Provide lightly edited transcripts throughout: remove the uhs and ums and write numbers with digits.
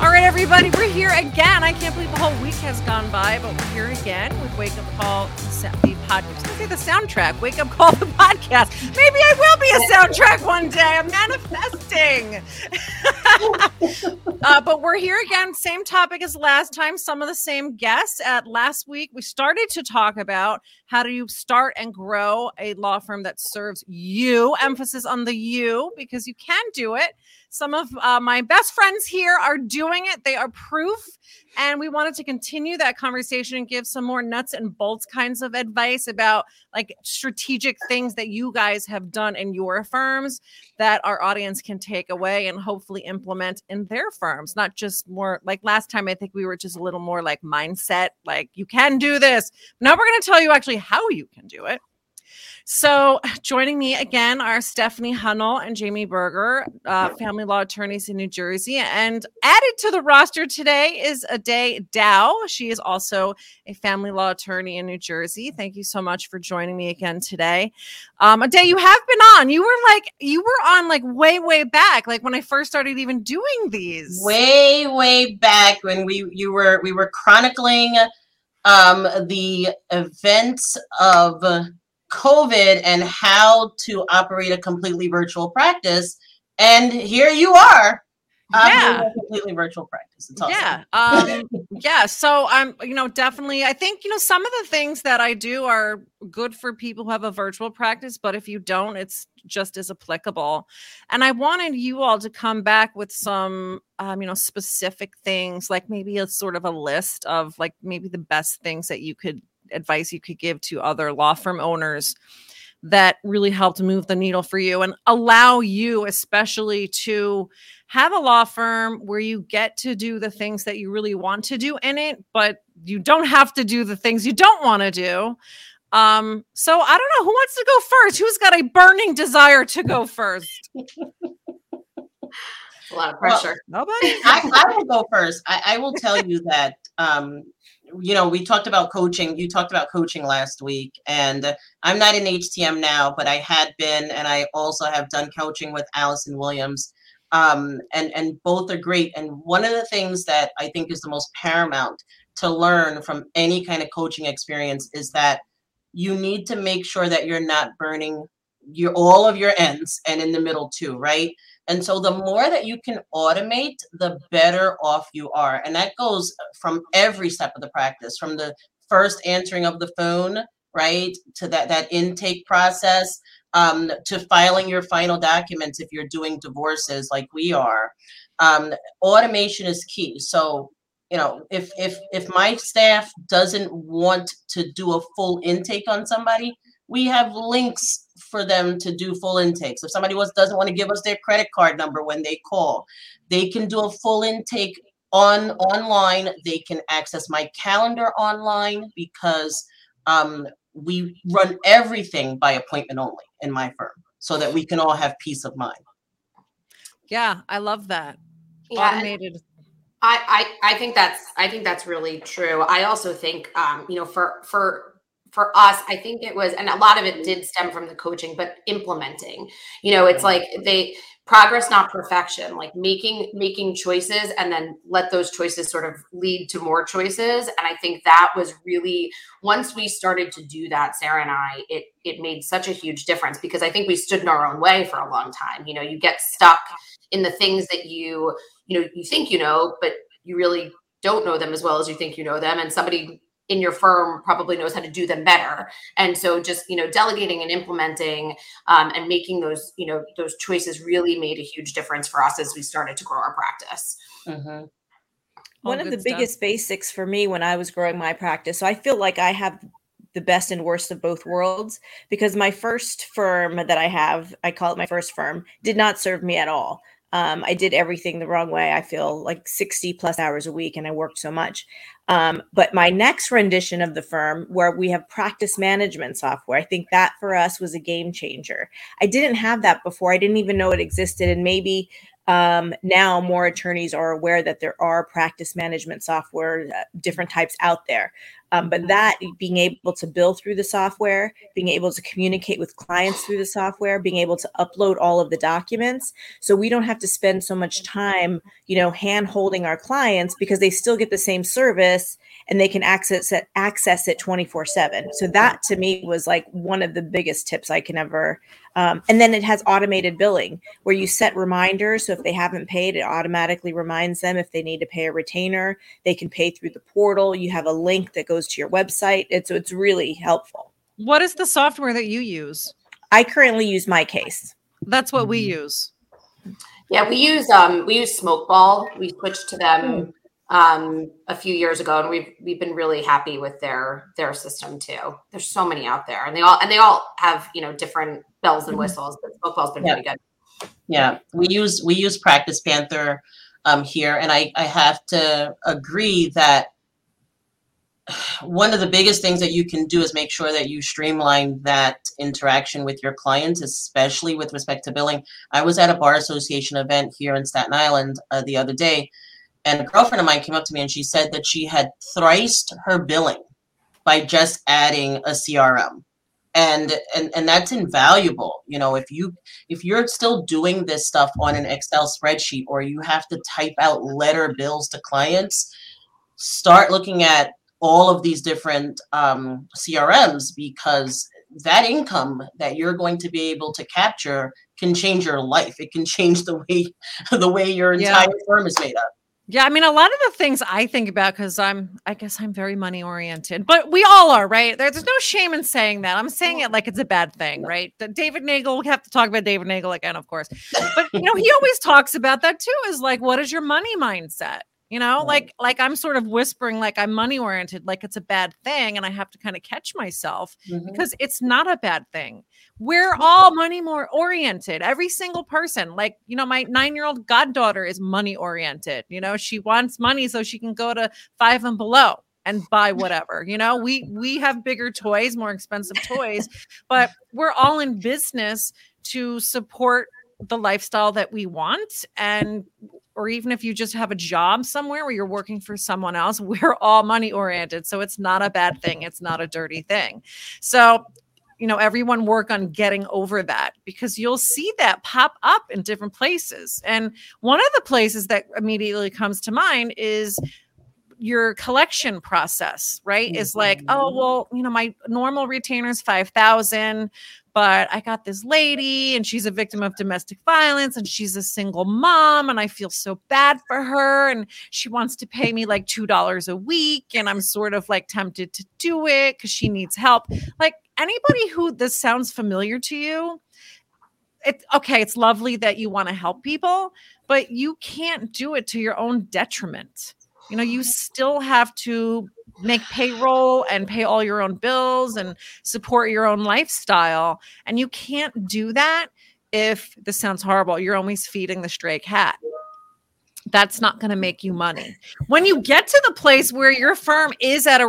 All right, everybody, we're here again. I can't believe the whole week has gone by, but we're here again with Wake Up Call, the podcast. I was going to say the soundtrack, Wake Up Call, the podcast. Maybe I will be a soundtrack one day. I'm manifesting. But we're here again, same topic as last time, some of the same guests. At last week, we started to talk about how do you start and grow a law firm that serves you, emphasis on the you, because you can do it. Some of my best friends here are doing it. They are proof. And we wanted to continue that conversation and give some more nuts and bolts kinds of advice about like strategic things that you guys have done in your firms that our audience can take away and hopefully implement in their firms. Not just more like last time, I think we were just a little more like mindset, like you can do this. Now we're going to tell you actually how you can do it. So joining me again are Stephanie Hunnell and Jamie Berger, family law attorneys in New Jersey. And added to the roster today is Adae Dow. She is also a family law attorney in New Jersey. Thank you so much for joining me again today. Adae, you have been on. You were on way back, like when I first started even doing these. Way back when we were chronicling the events of COVID and how to operate a completely virtual practice. And here you are. Yeah. Completely virtual practice. It's awesome. Yeah. Yeah. So I'm, definitely, I think, some of the things that I do are good for people who have a virtual practice, but if you don't, it's just as applicable. And I wanted you all to come back with some, specific things, like maybe a sort of a list of like maybe the best things that you could advice you could give to other law firm owners that really helped move the needle for you and allow you especially to have a law firm where you get to do the things that you really want to do in it, but you don't have to do the things you don't want to do. So I don't know who wants to go first. Who's got a burning desire to go first? A lot of pressure. Well, nobody. I will go first. I will tell you that, we talked about coaching. You talked about coaching last week, and I'm not in HTM now, but I had been, and I also have done coaching with Allison Williams, and both are great. And one of the things that I think is the most paramount to learn from any kind of coaching experience is that you need to make sure that you're not burning all of your ends and in the middle too, right? And so the more that you can automate, the better off you are. And that goes from every step of the practice, from the first answering of the phone, right, to that intake process, to filing your final documents if you're doing divorces like we are. Automation is key. So, if my staff doesn't want to do a full intake on somebody, we have links for them to do full intakes. If somebody doesn't want to give us their credit card number when they call, they can do a full intake online. They can access my calendar online because we run everything by appointment only in my firm so that we can all have peace of mind. Yeah, I love that. Yeah. Automated. I think that's really true. I also think for us, I think it was, and a lot of it did stem from the coaching, but implementing, it's like progress, not perfection, like making choices and then let those choices sort of lead to more choices. And I think that was really, once we started to do that, Sarah and I, it made such a huge difference because I think we stood in our own way for a long time. You get stuck in the things that you think, but you really don't know them as well as you think you know them. And somebody in your firm probably knows how to do them better. And so just, delegating and implementing and making those, those choices really made a huge difference for us as we started to grow our practice. Mm-hmm. One of the biggest basics for me when I was growing my practice, so I feel like I have the best and worst of both worlds because my first firm that I have, I call it my first firm, did not serve me at all. I did everything the wrong way. I feel like 60 plus hours a week and I worked so much. But my next rendition of the firm, where we have practice management software, I think that for us was a game changer. I didn't have that before. I didn't even know it existed. And maybe now more attorneys are aware that there are practice management software, different types out there. But that, being able to bill through the software, being able to communicate with clients through the software, being able to upload all of the documents. So we don't have to spend so much time, hand holding our clients, because they still get the same service and they can access it 24/7. So that to me was like one of the biggest tips I can ever. And then it has automated billing where you set reminders. So if they haven't paid, it automatically reminds them. If they need to pay a retainer, they can pay through the portal. You have a link that goes to your website. It's really helpful. What is the software that you use? I currently use MyCase. That's what we use. Yeah, we use Smokeball. We switched to them a few years ago, and we've been really happy with their system too. There's so many out there, and they all have different bells and whistles, but Smokeball's been really good. Yeah, we use Practice Panther here, and I have to agree that one of the biggest things that you can do is make sure that you streamline that interaction with your clients, especially with respect to billing. I was at a bar association event here in Staten Island the other day, and a girlfriend of mine came up to me and she said that she had thriced her billing by just adding a CRM. And that's invaluable. If you're still doing this stuff on an Excel spreadsheet, or you have to type out letter bills to clients, start looking at all of these different CRMs, because that income that you're going to be able to capture can change your life. It can change the way your entire firm is made up. Yeah, I mean, a lot of the things I think about, because I guess I'm very money oriented, but we all are, right? There's no shame in saying that. I'm saying it like it's a bad thing, right? That David Nagel, we have to talk about David Nagel again, of course. But he always talks about that too, is like, what is your money mindset? Like I'm sort of whispering, like I'm money oriented, like it's a bad thing. And I have to kind of catch myself because it's not a bad thing. We're all money more oriented. Every single person, my 9-year-old goddaughter is money oriented. She wants money so she can go to Five and Below and buy whatever. We have bigger toys, more expensive toys, but we're all in business to support the lifestyle that we want. And or even if you just have a job somewhere where you're working for someone else, we're all money oriented. So it's not a bad thing. It's not a dirty thing. So, everyone work on getting over that, because you'll see that pop up in different places. And one of the places that immediately comes to mind is your collection process, right? Is like, my normal retainer is $5,000, but I got this lady and she's a victim of domestic violence and she's a single mom and I feel so bad for her. And she wants to pay me like $2 a week. And I'm sort of like tempted to do it because she needs help. Like, anybody who this sounds familiar to you, it's lovely that you want to help people, but you can't do it to your own detriment. You still have to make payroll and pay all your own bills and support your own lifestyle. And you can't do that if, this sounds horrible, you're always feeding the stray cat. That's not going to make you money. When you get to the place where your firm is at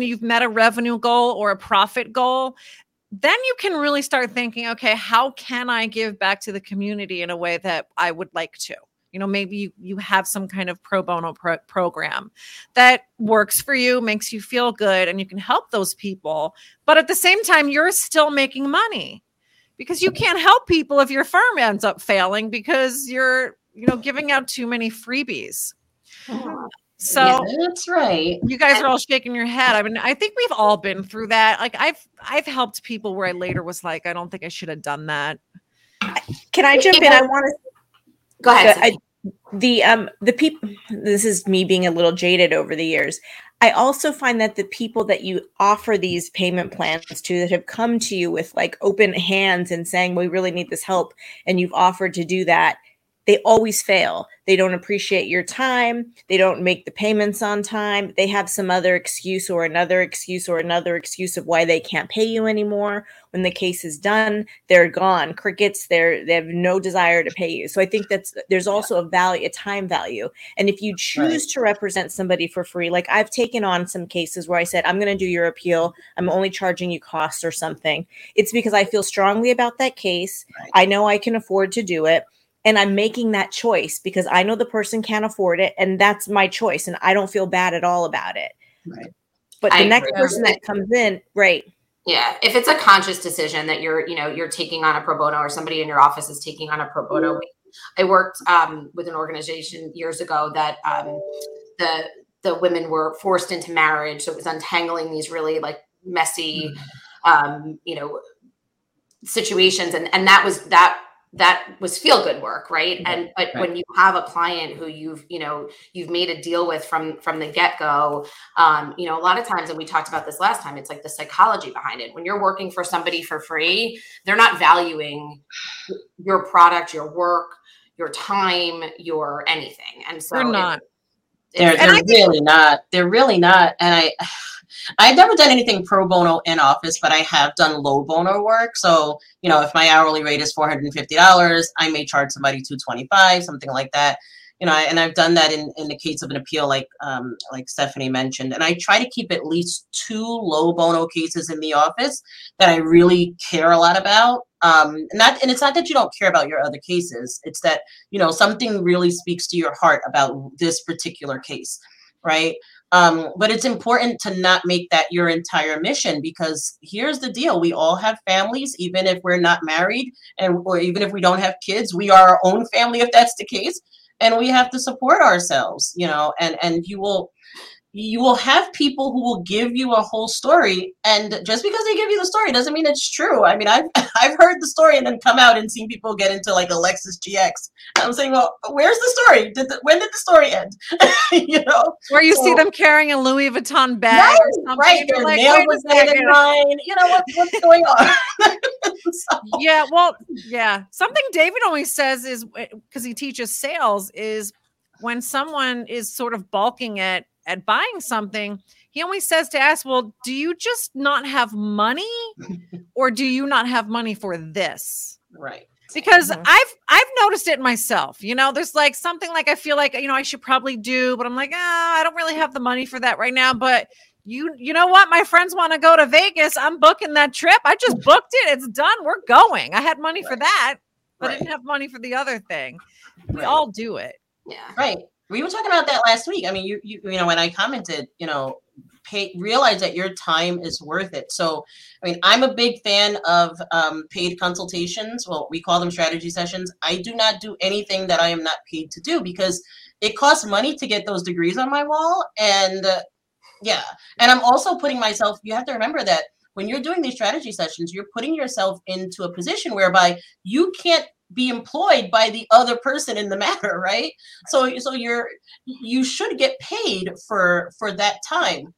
you've met a revenue goal or a profit goal, then you can really start thinking, okay, how can I give back to the community in a way that I would like to? Maybe you have some kind of pro bono program that works for you, makes you feel good, and you can help those people. But at the same time, you're still making money, because you can't help people if your firm ends up failing because you're, giving out too many freebies. So yeah, that's right. You guys are all shaking your head. I mean, I think we've all been through that. Like I've helped people where I later was like, I don't think I should have done that. Can I jump in? I want to. Go ahead. The people, this is me being a little jaded over the years. I also find that the people that you offer these payment plans to, that have come to you with like open hands and saying, we really need this help, and you've offered to do that, they always fail. They don't appreciate your time. They don't make the payments on time. They have some other excuse or another excuse or another excuse of why they can't pay you anymore. When the case is done, they're gone. Crickets, they have no desire to pay you. So I think there's also a value, a time value. And if you choose to represent somebody for free, like I've taken on some cases where I said, I'm going to do your appeal. I'm only charging you costs or something. It's because I feel strongly about that case. Right. I know I can afford to do it. And I'm making that choice because I know the person can't afford it. And that's my choice. And I don't feel bad at all about it. Right. But the next person that comes in, right. Yeah. If it's a conscious decision that you're taking on a pro bono or somebody in your office is taking on a pro bono. Mm-hmm. I worked with an organization years ago that the women were forced into marriage. So it was untangling these really like messy, situations. And that was feel good work. Right. And, but when you have a client who you've made a deal with from the get go, a lot of times, and we talked about this last time, it's like the psychology behind it. When you're working for somebody for free, they're not valuing your product, your work, your time, your anything. And so they're really not. And I've never done anything pro bono in office, but I have done low bono work. So, if my hourly rate is $450, I may charge somebody $225, something like that. And I've done that in the case of an appeal, like Stephanie mentioned. And I try to keep at least 2 low bono cases in the office that I really care a lot about. And it's not that you don't care about your other cases. It's that, something really speaks to your heart about this particular case. Right. But it's important to not make that your entire mission, because here's the deal. We all have families, even if we're not married or even if we don't have kids, we are our own family, if that's the case. And we have to support ourselves, and you will have people who will give you a whole story. And just because they give you the story doesn't mean it's true. I mean, I've heard the story and then come out and seen people get into like a Lexus GX. I'm saying, well, where's the story? When did the story end? Or you see them carrying a Louis Vuitton bag. Right, or something. Right. Their like, nail was not in line. What's going on? So. Yeah. Well, yeah. Something David always says is, because he teaches sales, is when someone is sort of balking at buying something, he always says to ask, well, do you just not have money, or do you not have money for this? Right. Because I've noticed it myself. There's like something like I feel like, I should probably do, but I'm like, I don't really have the money for that right now. But you know what? My friends want to go to Vegas. I'm booking that trip. I just booked it. It's done. We're going. I had money for that, but I didn't have money for the other thing. We all do it. Yeah. Right. We were talking about that last week. I mean, you when I commented, realize that your time is worth it. So, I mean, I'm a big fan of paid consultations. Well, we call them strategy sessions. I do not do anything that I am not paid to do, because it costs money to get those degrees on my wall. And and I'm also putting myself, you have to remember that when you're doing these strategy sessions, you're putting yourself into a position whereby you can't be employed by the other person in the matter, right? So you should get paid for that time.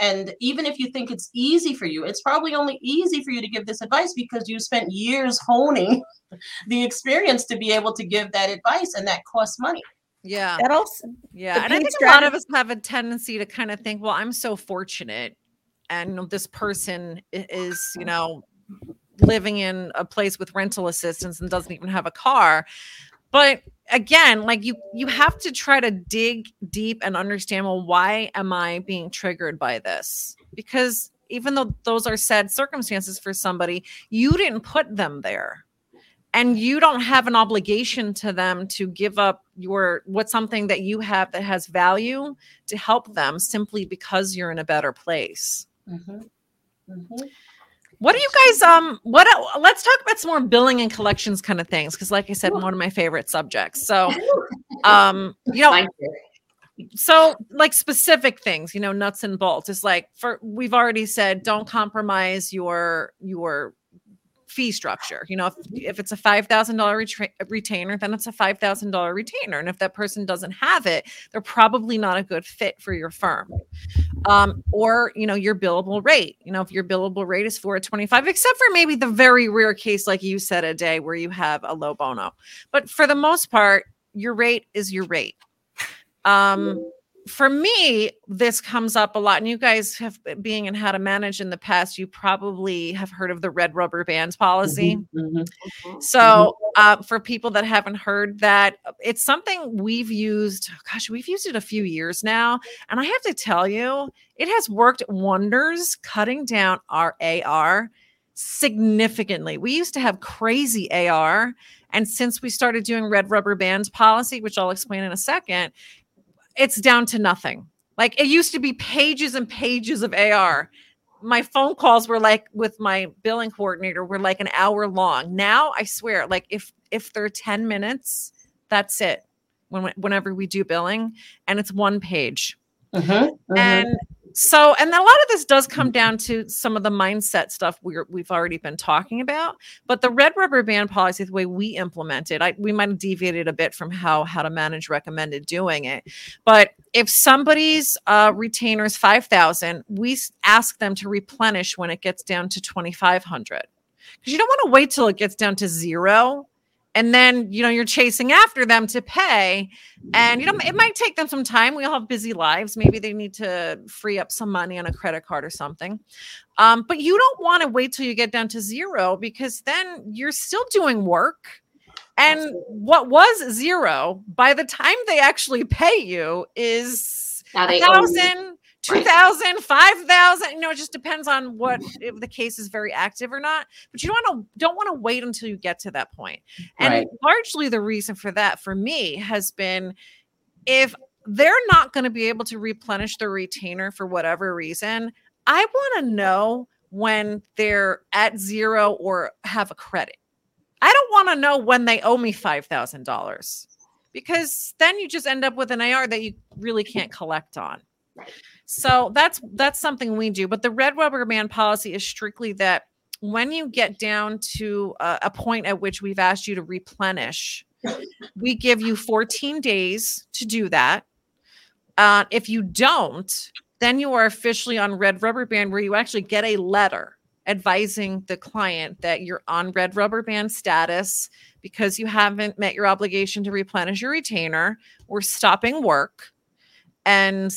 And even if you think it's easy for you, it's probably only easy for you to give this advice because you spent years honing the experience to be able to give that advice, and that costs money. Yeah. That also, yeah. And I think a lot of us have a tendency to kind of think, well, I'm so fortunate, and this person is, living in a place with rental assistance and doesn't even have a car. But again, like you have to try to dig deep and understand, well, why am I being triggered by this? Because even though those are sad circumstances for somebody, you didn't put them there, and you don't have an obligation to them to give up what's something that you have that has value to help them simply because you're in a better place. Mm-hmm. Mm-hmm. What do you guys, let's talk about some more billing and collections kind of things. Cause like I said, one of my favorite subjects. So, like specific things, nuts and bolts. It's like we've already said, don't compromise your fee structure. You know, if it's a $5,000 retainer, then it's a $5,000 retainer. And if that person doesn't have it, they're probably not a good fit for your firm. Or, you know, your billable rate, you know, if your billable rate is $425, except for maybe the very rare case, like you said, Adae, where you have a low bono, but for the most part, your rate is your rate. For me, this comes up a lot, and you guys have, being in How to Manage in the past, you probably have heard of the red rubber band policy. So for people that haven't heard that, it's something we've used, gosh, we've used it a few years now. And I have to tell you, it has worked wonders cutting down our AR significantly. We used to have crazy AR. And since we started doing red rubber band policy, which I'll explain in a second, it's down to nothing. Like, it used to be pages and pages of AR. My phone calls were like, with my billing coordinator, were like an hour long. Now I swear, like if they're 10 minutes, that's it. Whenever we do billing, and it's one page. And a lot of this does come down to some of the mindset stuff we've already been talking about. But the red rubber band policy, the way we implement it, we might have deviated a bit from how to Manage recommended doing it. But if somebody's retainer is $5,000, we ask them to replenish when it gets down to $2,500, because you don't want to wait till it gets down to zero. And then, you know, you're chasing after them to pay, and, you know, it might take them some time. We all have busy lives. Maybe they need to free up some money on a credit card or something. But you don't want to wait till you get down to zero, because then you're still doing work. And what was zero, by the time they actually pay you, is $1,000, $2,000, $5,000, you know, it just depends on what, if the case is very active or not. But you don't want to wait until you get to that point. And largely the reason for that for me has been, if they're not going to be able to replenish their retainer for whatever reason, I want to know when they're at zero or have a credit. I don't want to know when they owe me $5,000, because then you just end up with an AR that you really can't collect on. So that's something we do. But the red rubber band policy is strictly that when you get down to a point at which we've asked you to replenish, we give you 14 days to do that. If you don't, then you are officially on red rubber band, where you actually get a letter advising the client that you're on red rubber band status because you haven't met your obligation to replenish your retainer. We're stopping work, and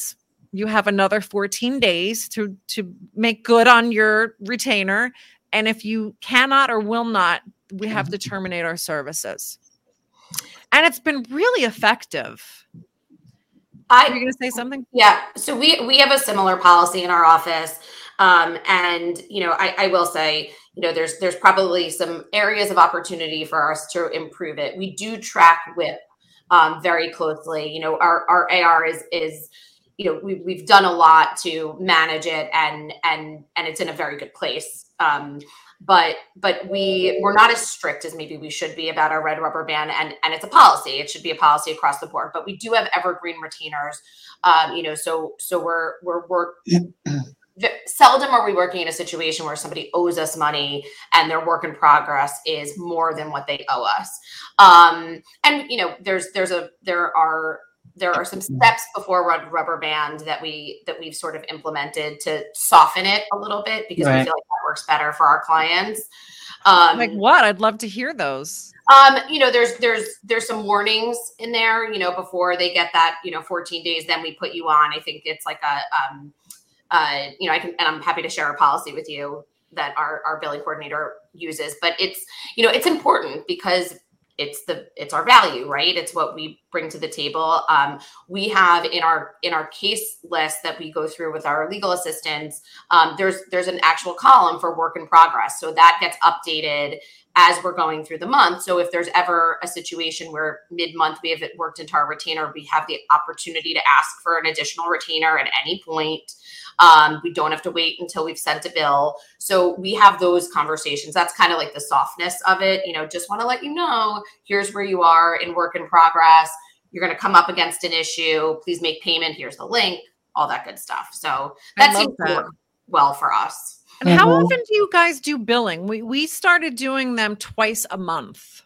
you have another 14 days to make good on your retainer. And if you cannot or will not, we have to terminate our services. And it's been really effective. Are you going to say something? Yeah. So we have a similar policy in our office. And, you know, I will say, you know, there's probably some areas of opportunity for us to improve it. We do track WIP very closely. You know, our AR is, you know, we've done a lot to manage it, and it's in a very good place. But we're not as strict as maybe we should be about our red rubber band, and it's a policy. It should be a policy across the board. But we do have evergreen retainers, you know. So we're seldom are we working in a situation where somebody owes us money and their work in progress is more than what they owe us. And you know, there are some steps before rubber band that we've sort of implemented to soften it a little bit, because we feel like that works better for our clients. Like what? I'd love to hear those. You know, there's some warnings in there, you know, before they get that, you know, 14 days, then we put you on. I think it's like a, you know, I'm happy to share a policy with you that our billing coordinator uses, but it's, you know, it's important because it's our value, right? It's what we bring to the table. We have in our case list that we go through with our legal assistants, there's an actual column for work in progress. So that gets updated as we're going through the month. So if there's ever a situation where mid-month we have it worked into our retainer, we have the opportunity to ask for an additional retainer at any point. We don't have to wait until we've sent a bill. So we have those conversations. That's kind of like the softness of it. You know, just want to let you know, here's where you are in work in progress. You're going to come up against an issue. Please make payment. Here's the link, all that good stuff. So that seems to work well for us. And how often do you guys do billing? We started doing them twice a month.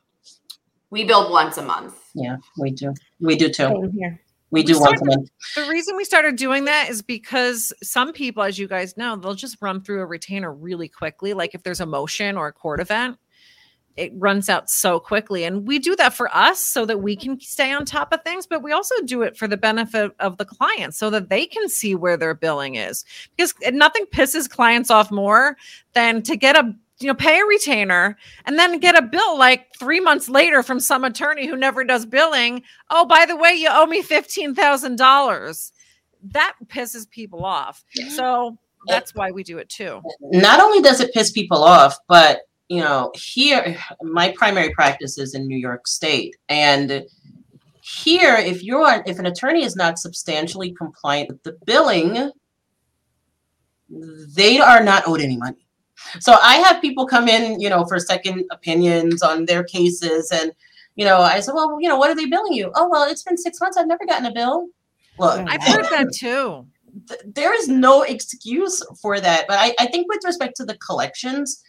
We bill once a month. Yeah, we do. We do too. Same here. We do once a month. The reason we started doing that is because some people, as you guys know, they'll just run through a retainer really quickly. Like if there's a motion or a court event, it runs out so quickly. And we do that for us so that we can stay on top of things, but we also do it for the benefit of the client so that they can see where their billing is, because nothing pisses clients off more than to get a, pay a retainer and then get a bill like 3 months later from some attorney who never does billing. Oh, by the way, you owe me $15,000. That pisses people off. So that's why we do it too. Not only does it piss people off, but here, my primary practice is in New York State. And here, if an attorney is not substantially compliant with the billing, they are not owed any money. So I have people come in, for second opinions on their cases. And, I said, well, what are they billing you? Oh, well, it's been 6 months. I've never gotten a bill. Well, I've heard that too. There is no excuse for that. But I think with respect to the collections,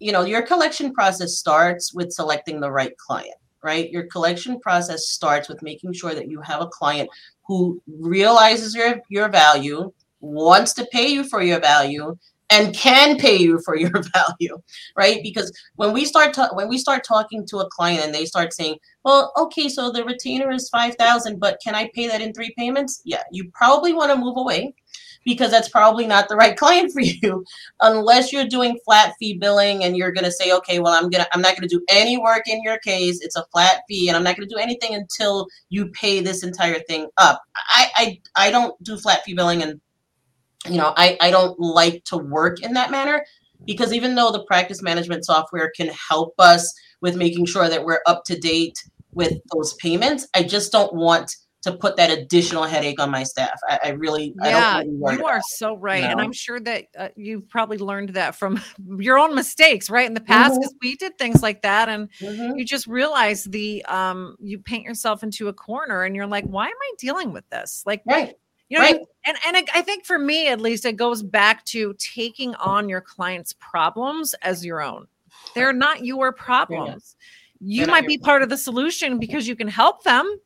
your collection process starts with selecting the right client, right? Your collection process starts with making sure that you have a client who realizes your value, wants to pay you for your value, and can pay you for your value, right? Because when we start talking to a client and they start saying, well, okay, so the retainer is $5,000, but can I pay that in 3 payments? Yeah, you probably want to move away, because that's probably not the right client for you, unless you're doing flat fee billing and you're going to say, okay, well, I'm not going to do any work in your case. It's a flat fee and I'm not going to do anything until you pay this entire thing up. I don't do flat fee billing, and I don't like to work in that manner, because even though the practice management software can help us with making sure that we're up to date with those payments, I just don't want to put that additional headache on my staff. I don't really you are so right. No. And I'm sure that you've probably learned that from your own mistakes, right? In the past, because we did things like that. And you just realize you paint yourself into a corner and you're like, why am I dealing with this? Like, right. Right. And I think for me, at least, it goes back to taking on your client's problems as your own. They're not your problems. You might be part of the solution because you can help them,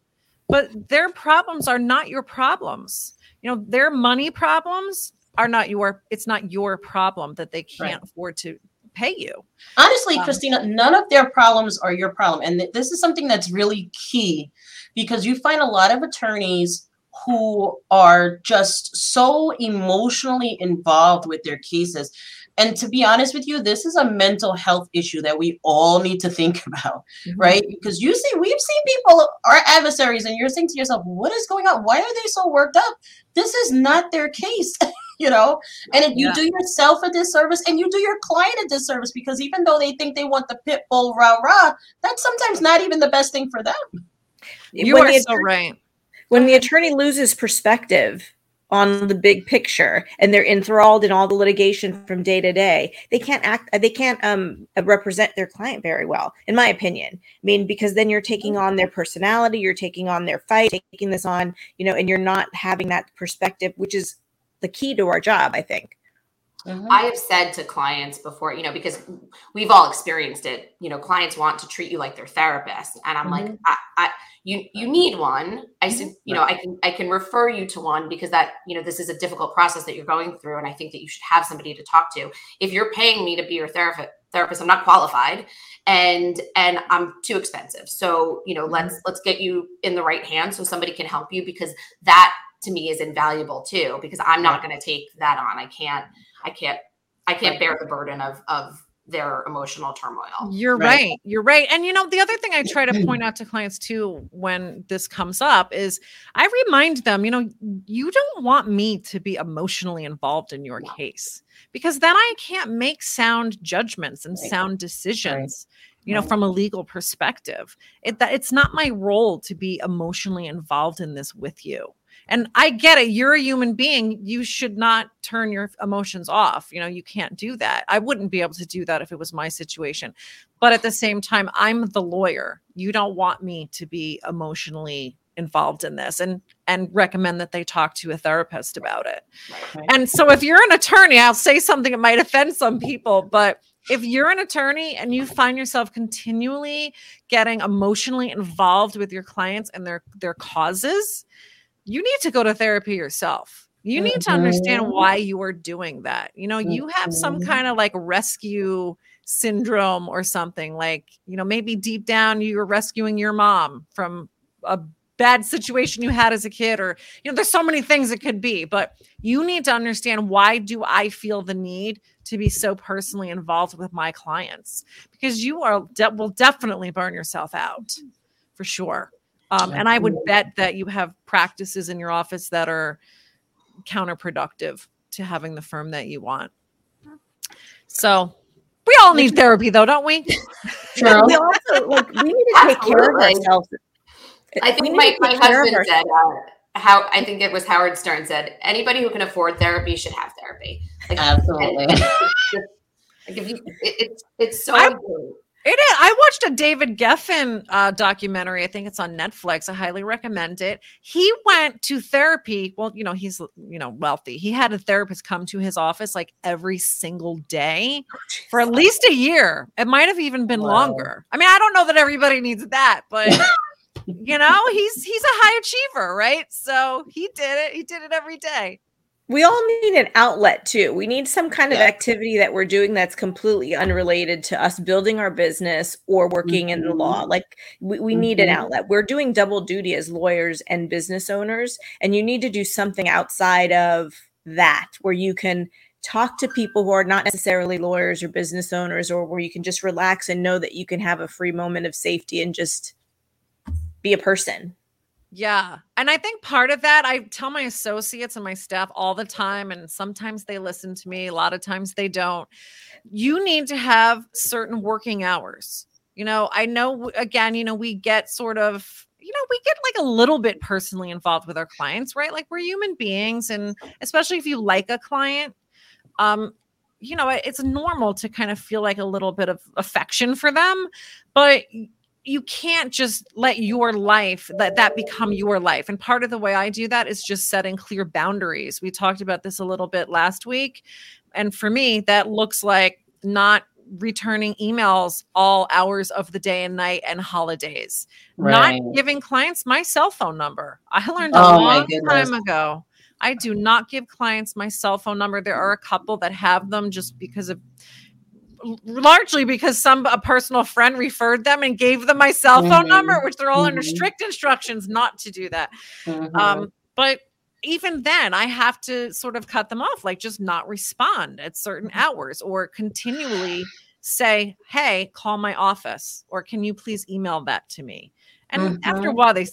but their problems are not your problems. Their money problems are not it's not your problem that they can't afford to pay you. Honestly, Christina, none of their problems are your problem. And this is something that's really key, because you find a lot of attorneys who are just so emotionally involved with their cases. And to be honest with you, this is a mental health issue that we all need to think about, right? Because we've seen people, our adversaries, and you're saying to yourself, what is going on? Why are they so worked up? This is not their case, And if you do yourself a disservice and you do your client a disservice, because even though they think they want the pit bull rah-rah, that's sometimes not even the best thing for them. You are so right. When the attorney loses perspective on the big picture and they're enthralled in all the litigation from day to day, they can't represent their client very well, in my opinion. I mean, because then you're taking on their personality, you're taking on their fight, taking this on, and you're not having that perspective, which is the key to our job, I think. I have said to clients before, because we've all experienced it, clients want to treat you like their therapist. And I'm like, you need one. I said, I can refer you to one, because that, this is a difficult process that you're going through. And I think that you should have somebody to talk to. If you're paying me to be your therapist, I'm not qualified and I'm too expensive. So, let's get you in the right hand so somebody can help you, because that to me is invaluable too, because I'm not going to take that on. I can't bear the burden of their emotional turmoil. You're right. You're right. And the other thing I try to point out to clients too, when this comes up, is I remind them, you don't want me to be emotionally involved in your case, because then I can't make sound judgments and sound decisions, from a legal perspective. It's not my role to be emotionally involved in this with you. And I get it. You're a human being. You should not turn your emotions off. You can't do that. I wouldn't be able to do that if it was my situation. But at the same time, I'm the lawyer. You don't want me to be emotionally involved in this, and recommend that they talk to a therapist about it. Right. And so if you're an attorney, I'll say something that might offend some people, but if you're an attorney and you find yourself continually getting emotionally involved with your clients and their causes, you need to go to therapy yourself. You need to understand why you are doing that. You know, you have some kind of like rescue syndrome or something, like, you know, maybe deep down you were rescuing your mom from a bad situation you had as a kid, or, you know, there's so many things it could be, but you need to understand, why do I feel the need to be so personally involved with my clients? Because you are will definitely burn yourself out for sure. And I would bet that you have practices in your office that are counterproductive to having the firm that you want. So we all need therapy though, don't we? Sure. We also, like, we need to take care of ourselves. I think my husband said, I think it was Howard Stern said, anybody who can afford therapy should have therapy. Like, absolutely. It's so important. It is. I watched a David Geffen documentary. I think it's on Netflix. I highly recommend it. He went to therapy. Well, you know, he's, you know, wealthy. He had a therapist come to his office like every single day for at least a year. It might have even been longer. I mean, I don't know that everybody needs that, but you know, he's a high achiever, right? So he did it. He did it every day. We all need an outlet too. We need some kind of activity that we're doing that's completely unrelated to us building our business or working in the law. Like we need an outlet. We're doing double duty as lawyers and business owners, and you need to do something outside of that where you can talk to people who are not necessarily lawyers or business owners, or where you can just relax and know that you can have a free moment of safety and just be a person. Yeah. And I think part of that, I tell my associates and my staff all the time, and sometimes they listen to me, a lot of times they don't. You need to have certain working hours. You know, I know, again, you know, we get sort of, you know, we get like a little bit personally involved with our clients, right? Like we're human beings. And especially if you like a client, you know, it's normal to kind of feel like a little bit of affection for them, but you can't just let your life, let that become your life. And part of the way I do that is just setting clear boundaries. We talked about this a little bit last week. And for me, that looks like not returning emails all hours of the day and night and holidays, right. Not giving clients my cell phone number. I learned a long time ago. I do not give clients my cell phone number. There are a couple that have them just because of, largely because a personal friend referred them and gave them my cell phone number, which they're all under strict instructions not to do that. But even then I have to sort of cut them off, like just not respond at certain hours, or continually say, hey, call my office, or can you please email that to me? And after a while they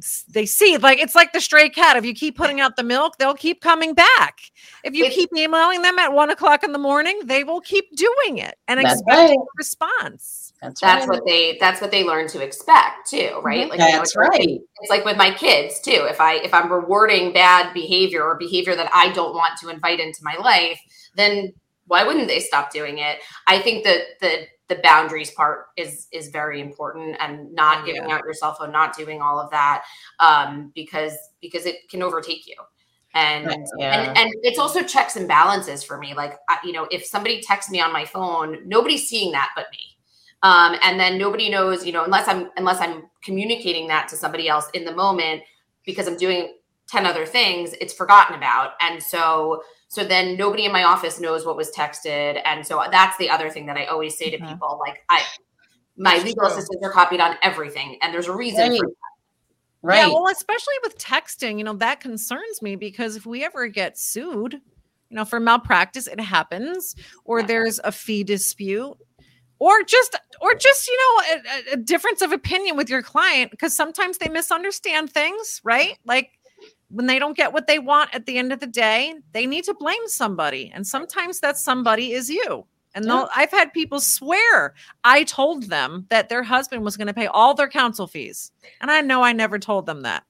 see, like, it's like the stray cat. If you keep putting out the milk, they'll keep coming back. If you keep emailing them at 1:00 in the morning, they will keep doing it and expecting a response. That's right. That's what they learn to expect too, right? Like, that's right. It's like with my kids too. If I'm rewarding bad behavior or behavior that I don't want to invite into my life, then why wouldn't they stop doing it? I think that the boundaries part is very important, and not giving out your cell phone, not doing all of that, because it can overtake you. And it's also checks and balances for me. Like, you know, if somebody texts me on my phone, nobody's seeing that but me. And then nobody knows, you know, unless I'm communicating that to somebody else in the moment, because I'm doing 10 other things, it's forgotten about. And so then nobody in my office knows what was texted. And so that's the other thing that I always say to people, like, my legal assistants are copied on everything, and there's a reason for that. Right. Yeah, well, especially with texting, you know, that concerns me, because if we ever get sued, you know, for malpractice, it happens, or there's a fee dispute, or just, you know, a difference of opinion with your client, because sometimes they misunderstand things, right? Like, when they don't get what they want at the end of the day, they need to blame somebody. And sometimes that somebody is you. And I've had people swear I told them that their husband was going to pay all their counsel fees. And I know I never told them that.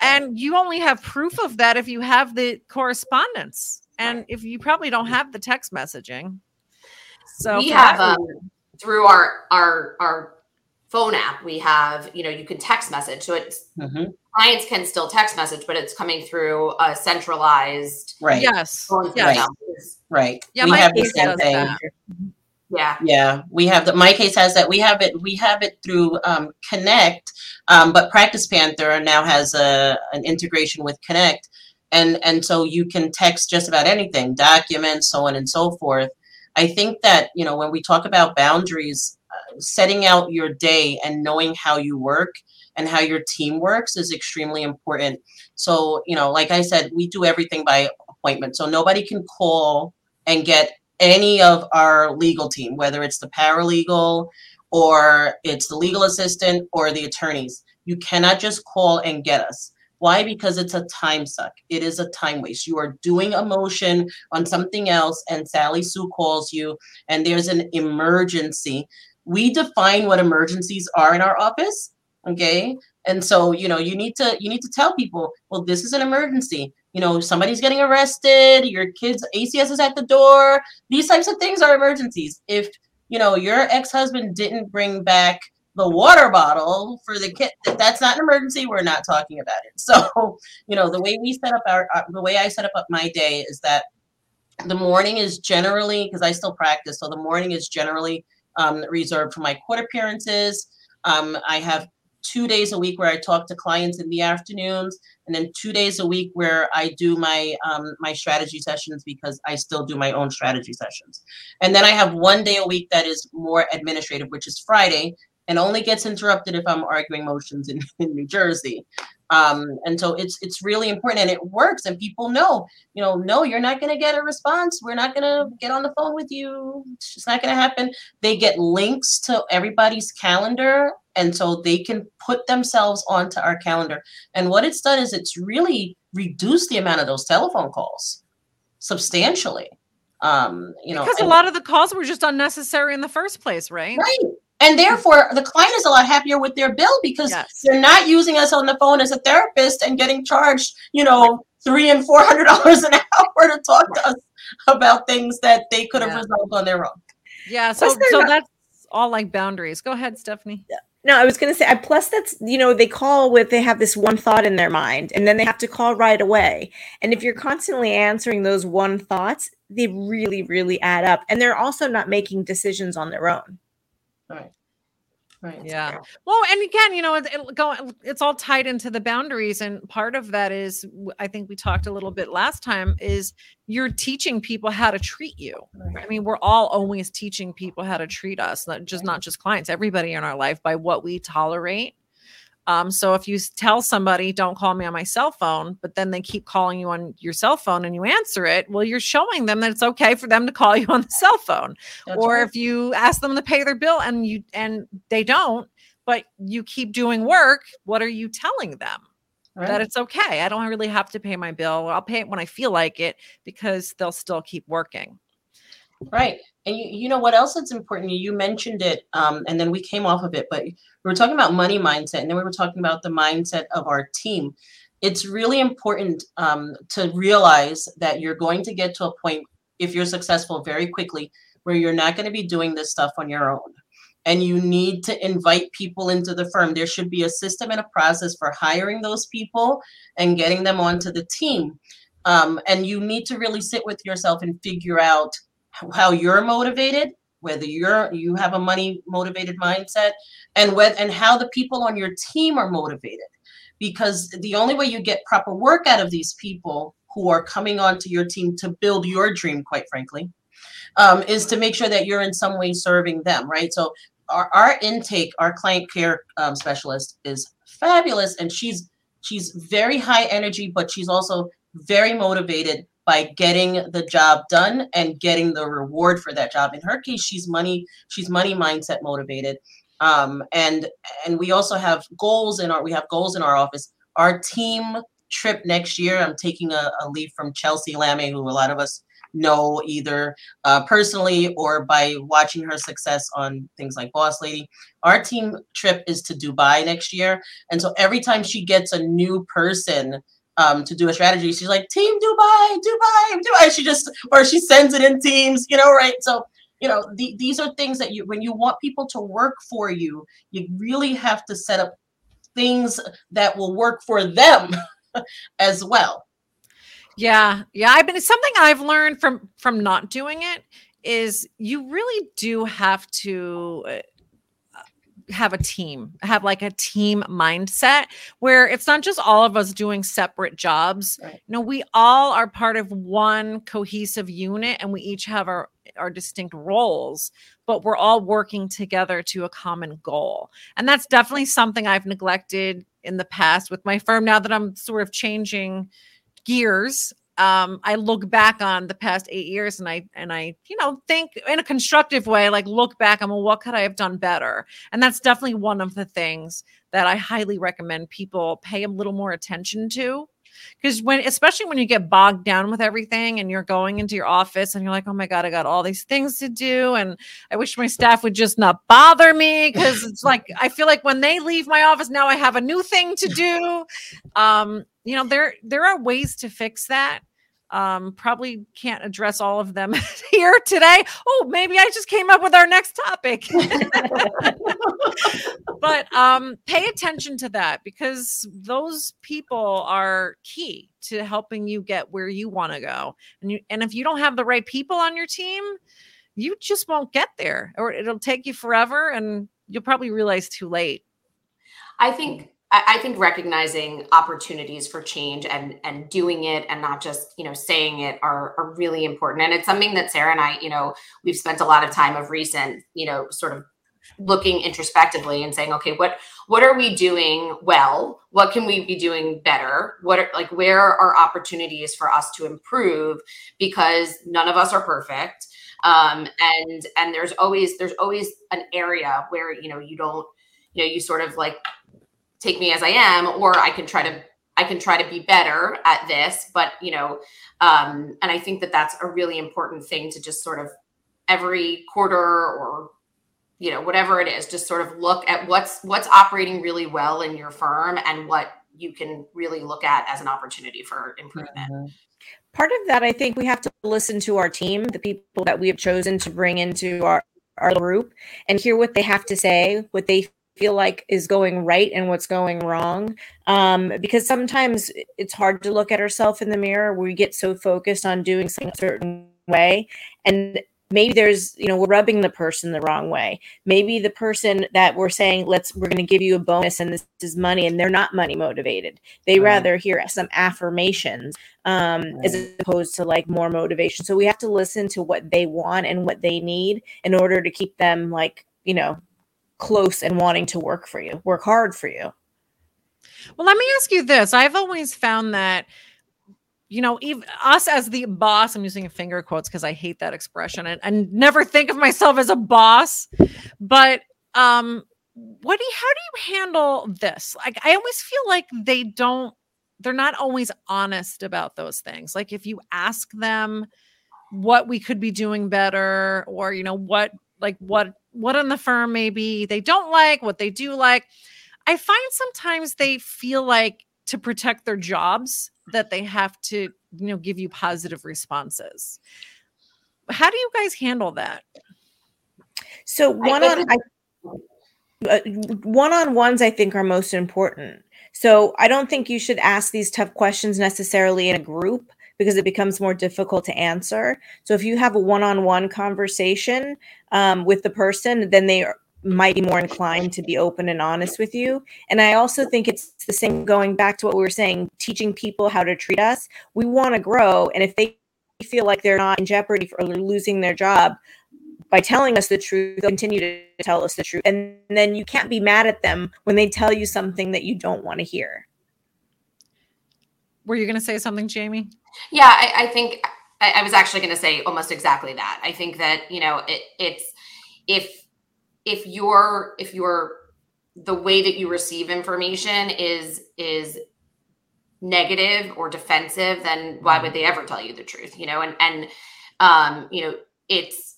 And you only have proof of that if you have the correspondence. And if you probably don't have the text messaging. So we have, through our phone app. We have, you know, you can text message. So it's clients can still text message, but it's coming through a centralized. Right. Yes. Right. Right. Yeah. We have the same thing. Yeah. Yeah. We have the, MyCase has that. We have it through Connect, but Practice Panther now has an integration with Connect. And so you can text just about anything, documents, so on and so forth. I think that, you know, when we talk about boundaries, setting out your day and knowing how you work and how your team works is extremely important. So, you know, like I said, we do everything by appointment. So nobody can call and get any of our legal team, whether it's the paralegal or it's the legal assistant or the attorneys. You cannot just call and get us. Why? Because it's a time suck. It is a time waste. You are doing a motion on something else and Sally Sue calls you and there's an emergency. We define what emergencies are in our office. Okay. And so, you know, you need to tell people, well, this is an emergency. You know, somebody's getting arrested, your kid's ACS is at the door. These types of things are emergencies. If, you know, your ex-husband didn't bring back the water bottle for the kid, that's not an emergency. We're not talking about it. So, you know, the way we set up the way I set up my day is that the morning is generally, because I still practice, so the morning is generally reserved for my court appearances. I have 2 days a week where I talk to clients in the afternoons, and then 2 days a week where I do my strategy sessions, because I still do my own strategy sessions. And then I have 1 day a week that is more administrative, which is Friday, and only gets interrupted if I'm arguing motions in New Jersey. And so it's really important, and it works, and people know, you know, no, you're not going to get a response. We're not going to get on the phone with you. It's just not going to happen. They get links to everybody's calendar, and so they can put themselves onto our calendar. And what it's done is it's really reduced the amount of those telephone calls substantially. Because a lot of the calls were just unnecessary in the first place, right? Right. And therefore, the client is a lot happier with their bill, because they're not using us on the phone as a therapist and getting charged, you know, $300 and $400 an hour to talk to us about things that they could have resolved on their own. Yeah. So that's all like boundaries. Go ahead, Stephanie. Yeah. No, I was going to say, plus that's, you know, they have this one thought in their mind, and then they have to call right away. And if you're constantly answering those one thoughts, they really, really add up. And they're also not making decisions on their own. Right. Yeah. Well, and again, you know, it's all tied into the boundaries. And part of that is, I think we talked a little bit last time, is you're teaching people how to treat you. Right. I mean, we're all always teaching people how to treat us, not just clients, everybody in our life, by what we tolerate. So if you tell somebody, don't call me on my cell phone, but then they keep calling you on your cell phone and you answer it, well, you're showing them that it's okay for them to call you on the cell phone. That's right. If you ask them to pay their bill and they don't, but you keep doing work, what are you telling them? Right. That it's okay. I don't really have to pay my bill. I'll pay it when I feel like it, because they'll still keep working. Right. And you know what else is important? You mentioned it, and then we came off of it, but we were talking about money mindset, and then we were talking about the mindset of our team. It's really important to realize that you're going to get to a point, if you're successful, very quickly, where you're not going to be doing this stuff on your own. And you need to invite people into the firm. There should be a system and a process for hiring those people and getting them onto the team. And you need to really sit with yourself and figure out how you're motivated, whether you have a money motivated mindset, and how the people on your team are motivated. Because the only way you get proper work out of these people who are coming onto your team to build your dream, quite frankly, is to make sure that you're in some way serving them, right? So our intake, our client care specialist is fabulous, and she's very high energy, but she's also very motivated by getting the job done and getting the reward for that job. In her case, she's money mindset motivated. And we also have goals in our office. Our team trip next year, I'm taking a leave from Chelsea Lammy, who a lot of us know either personally or by watching her success on things like Boss Lady. Our team trip is to Dubai next year. And so every time she gets a new person to do a strategy, she's like, Team Dubai, Dubai, Dubai. She sends it in teams, you know, right? So you know, these are things that you, when you want people to work for you, you really have to set up things that will work for them as well. Yeah. Yeah. Something I've learned from not doing it is you really do have to have a team, have like a team mindset where it's not just all of us doing separate jobs. Right. No, we all are part of one cohesive unit and we each have our distinct roles, but we're all working together to a common goal. And that's definitely something I've neglected in the past with my firm. Now that I'm sort of changing gears, I look back on the past 8 years and I, you know, think in a constructive way, like look back on, well, what could I have done better? And that's definitely one of the things that I highly recommend people pay a little more attention to. Because especially when you get bogged down with everything and you're going into your office and you're like, oh my God, I got all these things to do. And I wish my staff would just not bother me. Cause it's like, I feel like when they leave my office, now I have a new thing to do. You know, there are ways to fix that. Probably can't address all of them here today. Oh, maybe I just came up with our next topic. But pay attention to that because those people are key to helping you get where you want to go. And if you don't have the right people on your team, you just won't get there, or it'll take you forever and you'll probably realize too late. I think recognizing opportunities for change and doing it and not just, you know, saying it are really important. And it's something that Sarah and I, you know, we've spent a lot of time of recent, you know, sort of looking introspectively and saying, okay, what are we doing well? What can we be doing better? Where are opportunities for us to improve? Because none of us are perfect. And there's always an area where, you know, you don't, you know, you sort of like, take me as I am, or I can try to be better at this, but, you know, and I think that that's a really important thing to just sort of every quarter or, you know, whatever it is, just sort of look at what's operating really well in your firm and what you can really look at as an opportunity for improvement. Mm-hmm. Part of that, I think we have to listen to our team, the people that we have chosen to bring into our group and hear what they have to say, what they feel like is going right and what's going wrong. Because sometimes it's hard to look at ourselves in the mirror. We get so focused on doing something a certain way. And maybe there's, you know, we're rubbing the person the wrong way. Maybe the person that we're saying, we're going to give you a bonus and this is money, and they're not money motivated. They rather hear some affirmations as opposed to like more motivation. So we have to listen to what they want and what they need in order to keep them like, you know, close and wanting to work for you, work hard for you. Well, let me ask you this. I've always found that, you know, even us as the boss, I'm using finger quotes because I hate that expression and never think of myself as a boss, but, how do you handle this? Like, I always feel like they're not always honest about those things. Like if you ask them what we could be doing better or, you know, what in the firm maybe they don't like, what they do like. I find sometimes they feel like to protect their jobs that they have to, you know, give you positive responses. How do you guys handle that? So one-on-ones I think are most important. So I don't think you should ask these tough questions necessarily in a group, because it becomes more difficult to answer. So if you have a one-on-one conversation with the person, then they might be more inclined to be open and honest with you. And I also think it's the same going back to what we were saying, teaching people how to treat us. We want to grow. And if they feel like they're not in jeopardy or losing their job, by telling us the truth, they'll continue to tell us the truth. And then you can't be mad at them when they tell you something that you don't want to hear. Were you going to say something, Jamie? Yeah, I think I was actually going to say almost exactly that. I think that, you know, it's if the way that you receive information is negative or defensive, then why would they ever tell you the truth? You know, and you know, it's,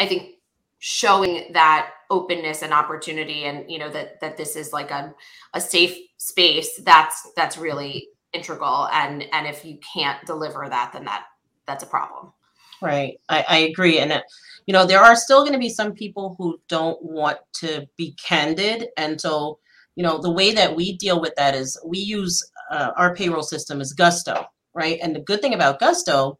I think, showing that openness and opportunity, and, you know, that this is like a safe space. That's really integral. And if you can't deliver that, then that's a problem. Right. I agree. And, you know, there are still going to be some people who don't want to be candid. And so, you know, the way that we deal with that is we use our payroll system is Gusto, right? And the good thing about Gusto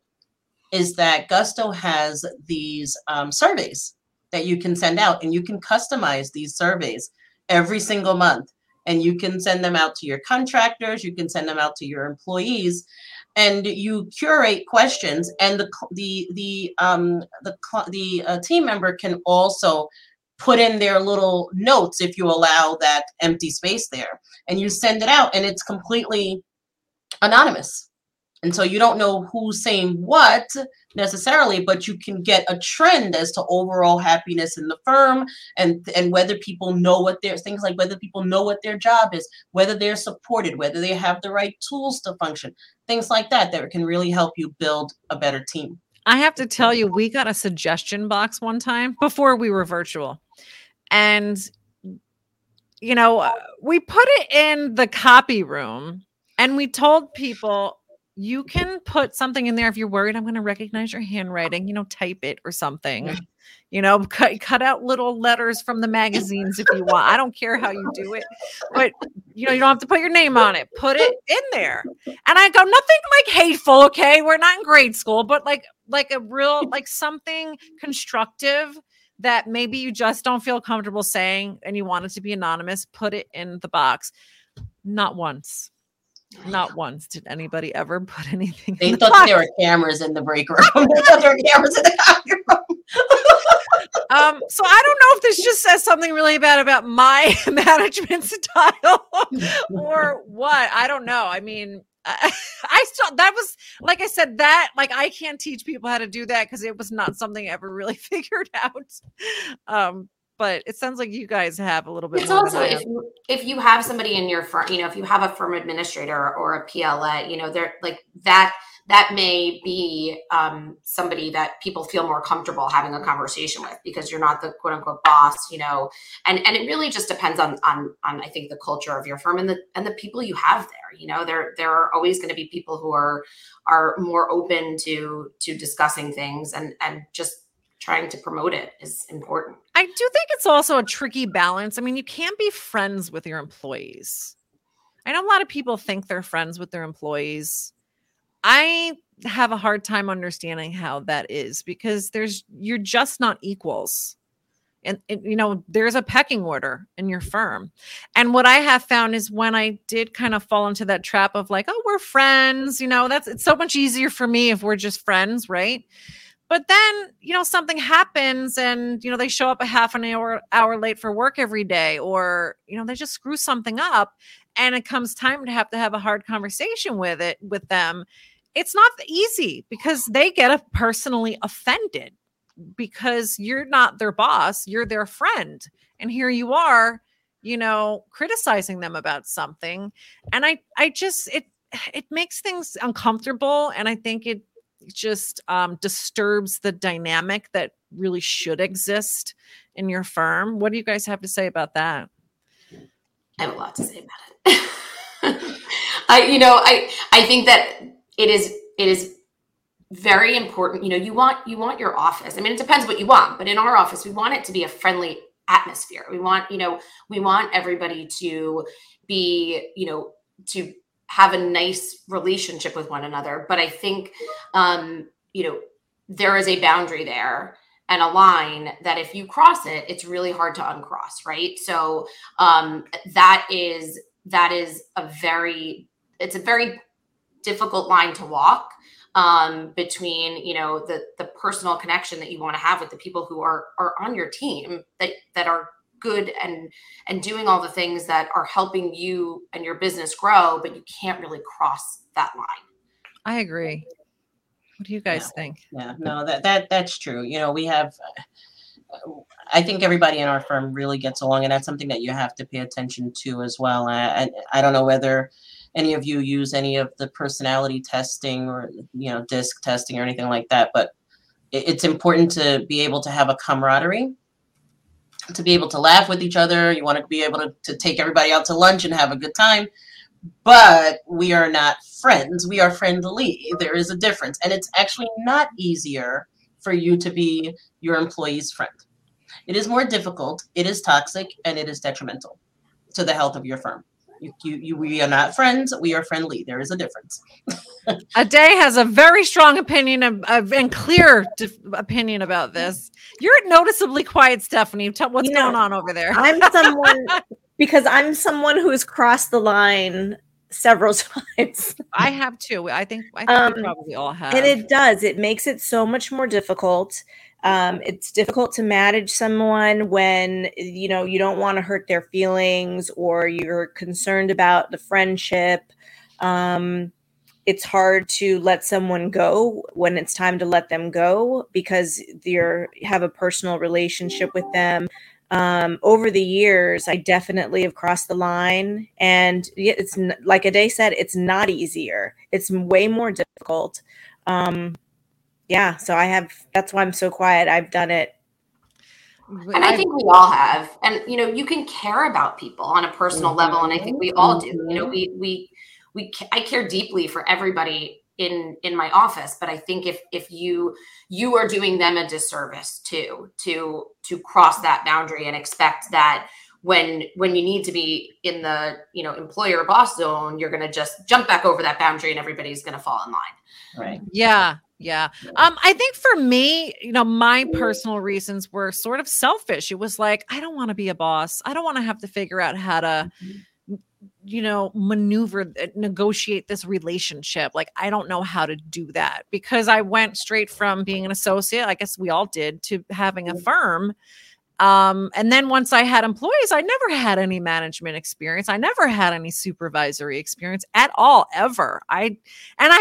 is that Gusto has these surveys that you can send out, and you can customize these surveys every single month. And you can send them out to your contractors, you can send them out to your employees, and you curate questions. And the team member can also put in their little notes if you allow that empty space there, and you send it out, and it's completely anonymous. And so you don't know who's saying what necessarily, but you can get a trend as to overall happiness in the firm, and whether people know what their things like, whether people know what their job is, whether they're supported, whether they have the right tools to function, things like that, that can really help you build a better team. I have to tell you, we got a suggestion box one time before we were virtual, and, you know, we put it in the copy room, and we told people, you can put something in there if you're worried I'm going to recognize your handwriting, you know, type it or something, you know, cut out little letters from the magazines if you want. I don't care how you do it, but, you know, you don't have to put your name on it. Put it in there. And I go, nothing like hateful. Okay. We're not in grade school, but like a real, like something constructive that maybe you just don't feel comfortable saying and you want it to be anonymous. Put it in the box. Not once. Not once did anybody ever put anything. They thought there were cameras in the break room. They thought there were cameras in the copy room. So I don't know if this just says something really bad about my management style or what. I don't know. I mean, I still, that was, like I said, that, like, I can't teach people how to do that because it was not something I ever really figured out. But it sounds like you guys have a little bit. It's more also if you have somebody in your firm, you know, if you have a firm administrator or a PLA, you know, they're like that may be somebody that people feel more comfortable having a conversation with because you're not the quote unquote boss, you know, and it really just depends on I think the culture of your firm and the people you have there. You know, there are always going to be people who are more open to discussing things and just trying to promote it is important. I do think it's also a tricky balance. I mean, you can't be friends with your employees. I know a lot of people think they're friends with their employees. I have a hard time understanding how that is because you're just not equals. And you know, there's a pecking order in your firm. And what I have found is when I did kind of fall into that trap of like, oh, we're friends, you know, it's so much easier for me if we're just friends, right? But then, you know, something happens and, you know, they show up a half an hour late for work every day, or, you know, they just screw something up and it comes time to have a hard conversation with them. It's not easy because they get personally offended because you're not their boss, you're their friend. And here you are, you know, criticizing them about something. And I just, it makes things uncomfortable. And I think it just disturbs the dynamic that really should exist in your firm. What do you guys have to say about that? I have a lot to say about it. I think that it is very important. You know, you want your office. I mean, it depends what you want, but in our office, we want it to be a friendly atmosphere. We want, you know, everybody to be, you know, to have a nice relationship with one another. But I think, you know, there is a boundary there and a line that if you cross it, it's really hard to uncross. Right. So it's a very difficult line to walk between, you know, the personal connection that you want to have with the people who are on your team that are good and doing all the things that are helping you and your business grow, but you can't really cross that line. I agree. What do you guys think? Yeah, no, that's true. You know, we have, I think everybody in our firm really gets along, and that's something that you have to pay attention to as well. I don't know whether any of you use any of the personality testing or, you know, DISC testing or anything like that, but it's important to be able to have a camaraderie, to be able to laugh with each other. You want to be able to take everybody out to lunch and have a good time, but we are not friends. We are friendly. There is a difference. And it's actually not easier for you to be your employee's friend. It is more difficult, it is toxic, and it is detrimental to the health of your firm. We are not friends. We are friendly. There is a difference. Adae has a very strong opinion and clear opinion about this. You're noticeably quiet, Stephanie. Tell what's going on over there. I'm someone who's crossed the line several times. I have too. I think we probably all have. And it does. It makes it so much more difficult. It's difficult to manage someone when, you know, you don't want to hurt their feelings or you're concerned about the friendship. It's hard to let someone go when it's time to let them go because you have a personal relationship with them. Over the years, I definitely have crossed the line. And it's like Adae said, it's not easier. It's way more difficult. So that's why I'm so quiet. I've done it. And I think we all have. And, you know, you can care about people on a personal level. And I think we all do. You know, I care deeply for everybody in my office. But I think if you are doing them a disservice too, to cross that boundary and expect that when you need to be in the, you know, employer boss zone, you're going to just jump back over that boundary and everybody's going to fall in line. Right. Yeah. Yeah. I think for me, you know, my personal reasons were sort of selfish. It was like, I don't want to be a boss. I don't want to have to figure out how to, you know, negotiate this relationship. Like, I don't know how to do that because I went straight from being an associate, I guess we all did, to having a firm. And then once I had employees, I never had any management experience. I never had any supervisory experience at all, ever. I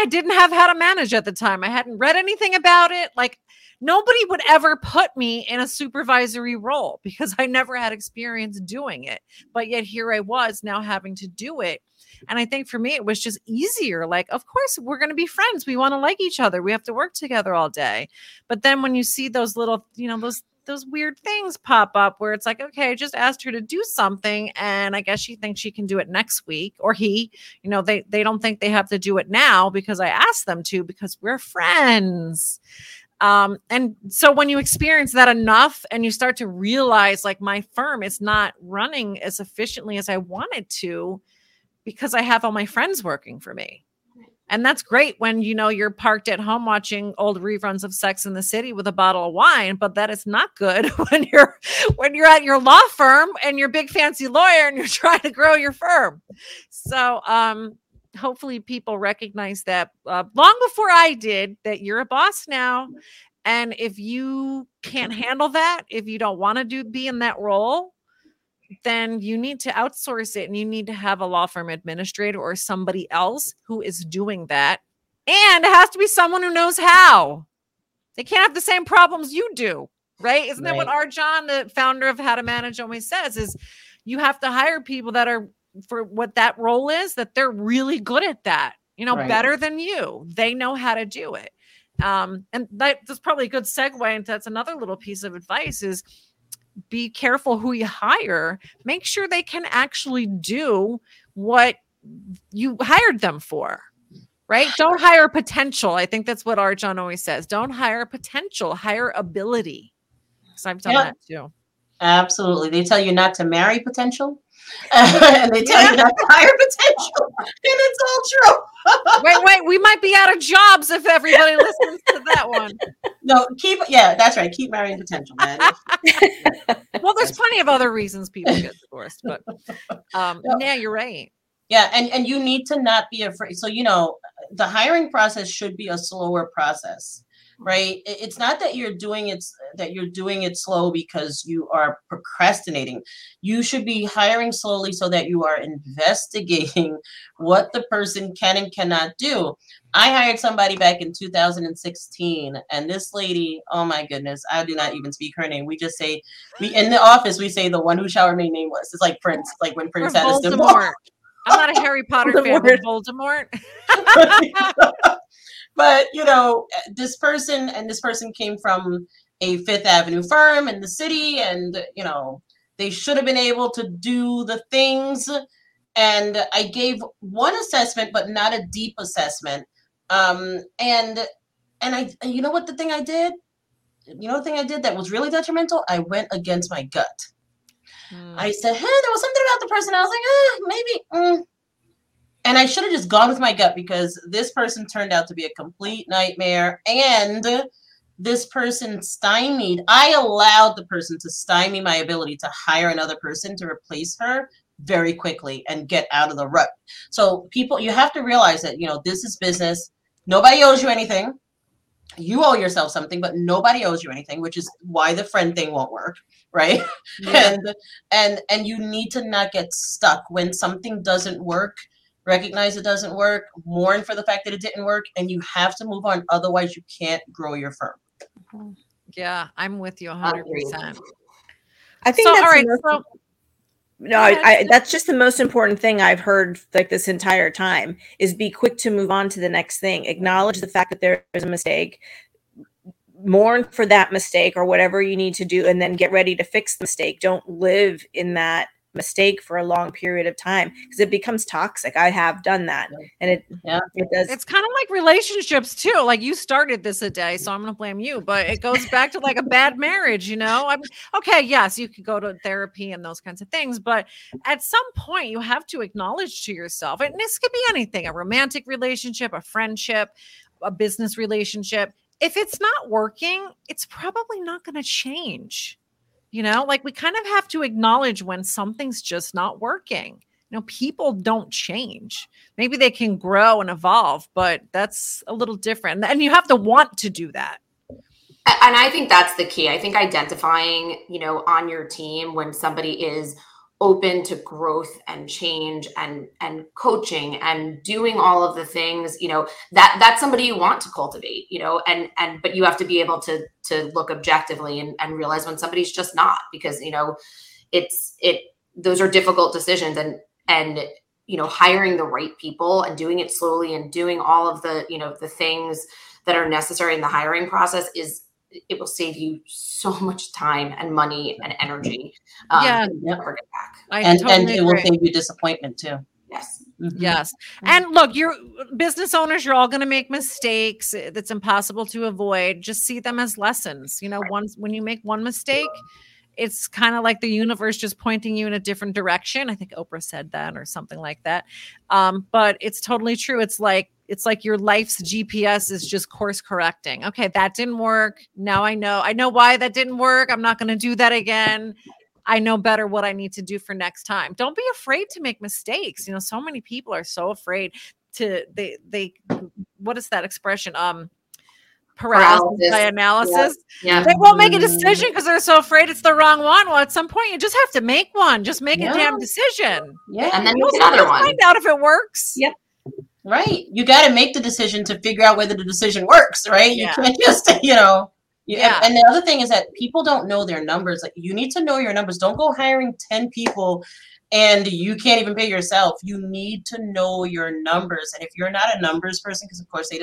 didn't have how to manage at the time. I hadn't read anything about it. Like nobody would ever put me in a supervisory role because I never had experience doing it. But yet here I was now having to do it. And I think for me, it was just easier. Like, of course, we're going to be friends. We want to like each other. We have to work together all day. But then when you see those little, you know, those weird things pop up where it's like, okay, I just asked her to do something. And I guess she thinks she can do it next week or he, you know, they don't think they have to do it now because I asked them to, because we're friends. And so when you experience that enough and you start to realize like my firm is not running as efficiently as I wanted to, because I have all my friends working for me. And that's great when, you know, you're parked at home watching old reruns of Sex in the City with a bottle of wine, but that is not good when you're at your law firm and you're a big fancy lawyer and you're trying to grow your firm. So hopefully people recognize that long before I did, that you're a boss now. And if you can't handle that, if you don't want to be in that role, then you need to outsource it and you need to have a law firm administrator or somebody else who is doing that. And it has to be someone who knows how. They can't have the same problems you do, right? Isn't that what Arjun, the founder of How to Manage, always says is you have to hire people that are for what that role is, that they're really good at that, you know, better than you. They know how to do it. And that's probably a good segue into that's another little piece of advice is, be careful who you hire. Make sure they can actually do what you hired them for, right? Don't hire potential. I think that's what Arjun always says. Don't hire potential, hire ability. Because I've done that too. Absolutely. They tell you not to marry potential. And they tell you not to hire potential. And it's all true. Wait. We might be out of jobs if everybody listens to that one. No, that's right. Keep marrying potential, man. Well, there's plenty of other reasons people get divorced, but yeah, you're right. Yeah, and you need to not be afraid. So, you know, the hiring process should be a slower process, right? It's not that you're doing it slow because you are procrastinating. You should be hiring slowly so that you are investigating what the person can and cannot do. I hired somebody back in 2016, and this lady, oh my goodness, I do not even speak her name. We just say, in the office, we say the one who shall remain nameless. It's like Prince, like when Prince had a symbol. I'm not a Harry Potter fan, but Voldemort. But, you know, this person came from a Fifth Avenue firm in the city, and, you know, they should have been able to do the things. And I gave one assessment, but not a deep assessment. And I, you know what the thing I did? you know the thing I did that was really detrimental? I went against my gut. I said, hey, there was something about the person. I was like, maybe. And I should have just gone with my gut, because this person turned out to be a complete nightmare. And this person stymied. I allowed the person to stymie my ability to hire another person to replace her very quickly and get out of the rut. So people, you have to realize that, you know, this is business. Nobody owes you anything. You owe yourself something, but nobody owes you anything, which is why the friend thing won't work, right? Yeah. And you need to not get stuck when something doesn't work. Recognize it doesn't work, mourn for the fact that it didn't work, and you have to move on. Otherwise, you can't grow your firm. Yeah, I'm with you 100%. I think so, that's all right. That's just the most important thing I've heard like this entire time is be quick to move on to the next thing. Acknowledge the fact that there is a mistake, mourn for that mistake or whatever you need to do, and then get ready to fix the mistake. Don't live in that mistake for a long period of time because it becomes toxic. I have done that, and it does. It's kind of like relationships too. Like you started this a day, so I'm going to blame you, but it goes back to like a bad marriage, you know? I mean, okay, yes, you could go to therapy and those kinds of things, but at some point you have to acknowledge to yourself, and this could be anything, a romantic relationship, a friendship, a business relationship. If it's not working, it's probably not going to change. You know, like we kind of have to acknowledge when something's just not working. You know, people don't change. Maybe they can grow and evolve, but that's a little different. And you have to want to do that. And I think that's the key. I think identifying, you know, on your team when somebody is open to growth and change and coaching and doing all of the things, you know, that's somebody you want to cultivate, you know, and but you have to be able to look objectively and realize when somebody's just not, because, you know, those are difficult decisions and, you know, hiring the right people and doing it slowly and doing all of the, you know, the things that are necessary in the hiring process it will save you so much time and money and energy. Never get back. I totally agree. It will save you disappointment too. Yes. Mm-hmm. Yes. And look, you're business owners, you're all going to make mistakes. That's impossible to avoid. Just see them as lessons. You know, right. When you make one mistake, it's kind of like the universe just pointing you in a different direction. I think Oprah said that or something like that. But it's totally true. It's like your life's GPS is just course correcting. Okay, that didn't work. Now I know why that didn't work. I'm not going to do that again. I know better what I need to do for next time. Don't be afraid to make mistakes. You know, so many people are so afraid to they what is that expression? Paralysis by analysis. Yeah. They won't make a decision because they're so afraid it's the wrong one. Well, at some point you just have to make one. Just make a damn decision. Yeah, and then make another one. Find out if it works. Yep. Right. You got to make the decision to figure out whether the decision works, right? Yeah. You can't just, you know. Yeah. And the other thing is that people don't know their numbers. Like, you need to know your numbers. Don't go hiring 10 people and you can't even pay yourself. You need to know your numbers. And if you're not a numbers person, because of course they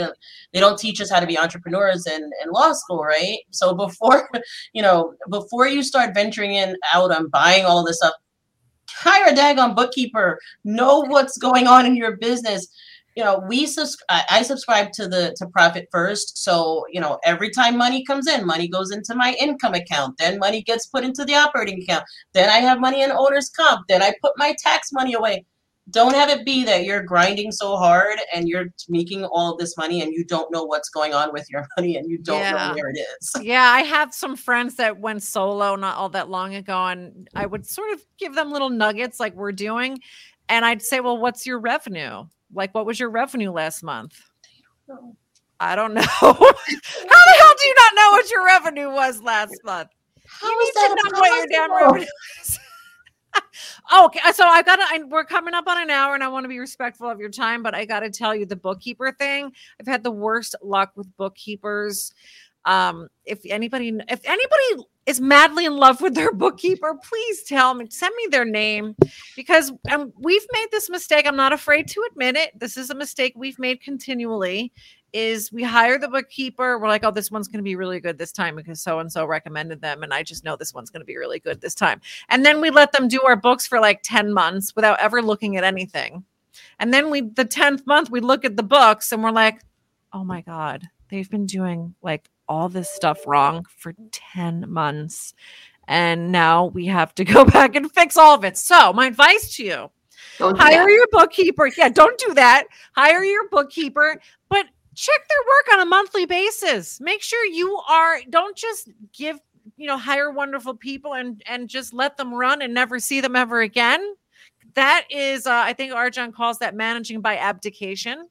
don't teach us how to be entrepreneurs in law school, right? So before you start venturing out on buying all this stuff, hire a daggone bookkeeper. Know what's going on in your business. You know, I subscribe to Profit First. So, you know, every time money comes in, money goes into my income account. Then money gets put into the operating account. Then I have money in owner's comp. Then I put my tax money away. Don't have it be that you're grinding so hard and you're making all of this money and you don't know what's going on with your money and you don't know where it is. Yeah, I have some friends that went solo not all that long ago, and I would sort of give them little nuggets like we're doing. And I'd say, well, what's your revenue? Like, what was your revenue last month? I don't know. How the hell do you not know what your revenue was last month? You need to know what your damn revenue is. Oh, okay. So we're coming up on an hour and I want to be respectful of your time, but I got to tell you the bookkeeper thing. I've had the worst luck with bookkeepers. If anybody is madly in love with their bookkeeper, please tell me, send me their name, because we've made this mistake. I'm not afraid to admit it. This is a mistake we've made continually is we hire the bookkeeper. We're like, oh, this one's going to be really good this time because so-and-so recommended them. And I just know this one's going to be really good this time. And then we let them do our books for like 10 months without ever looking at anything. And then the 10th month, we look at the books and we're like, oh my God, they've been doing like all this stuff wrong for 10 months. And now we have to go back and fix all of it. So my advice to you, hire your bookkeeper. Yeah, don't do that. Hire your bookkeeper, but check their work on a monthly basis. Make sure you are, don't just give, you know, hire wonderful people and just let them run and never see them ever again. That is, I think Arjun calls that managing by abdication.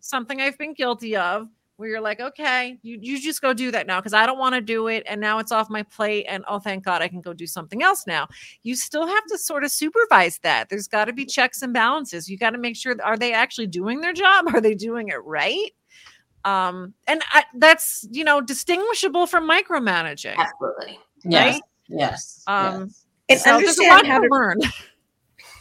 Something I've been guilty of, where you're like, okay, you just go do that now because I don't want to do it. And now it's off my plate. And oh, thank God I can go do something else now. You still have to sort of supervise that. There's got to be checks and balances. You got to make sure, are they actually doing their job? Are they doing it right? That's, you know, distinguishable from micromanaging. Absolutely. Yes. Right? Yes. And so understand how to learn.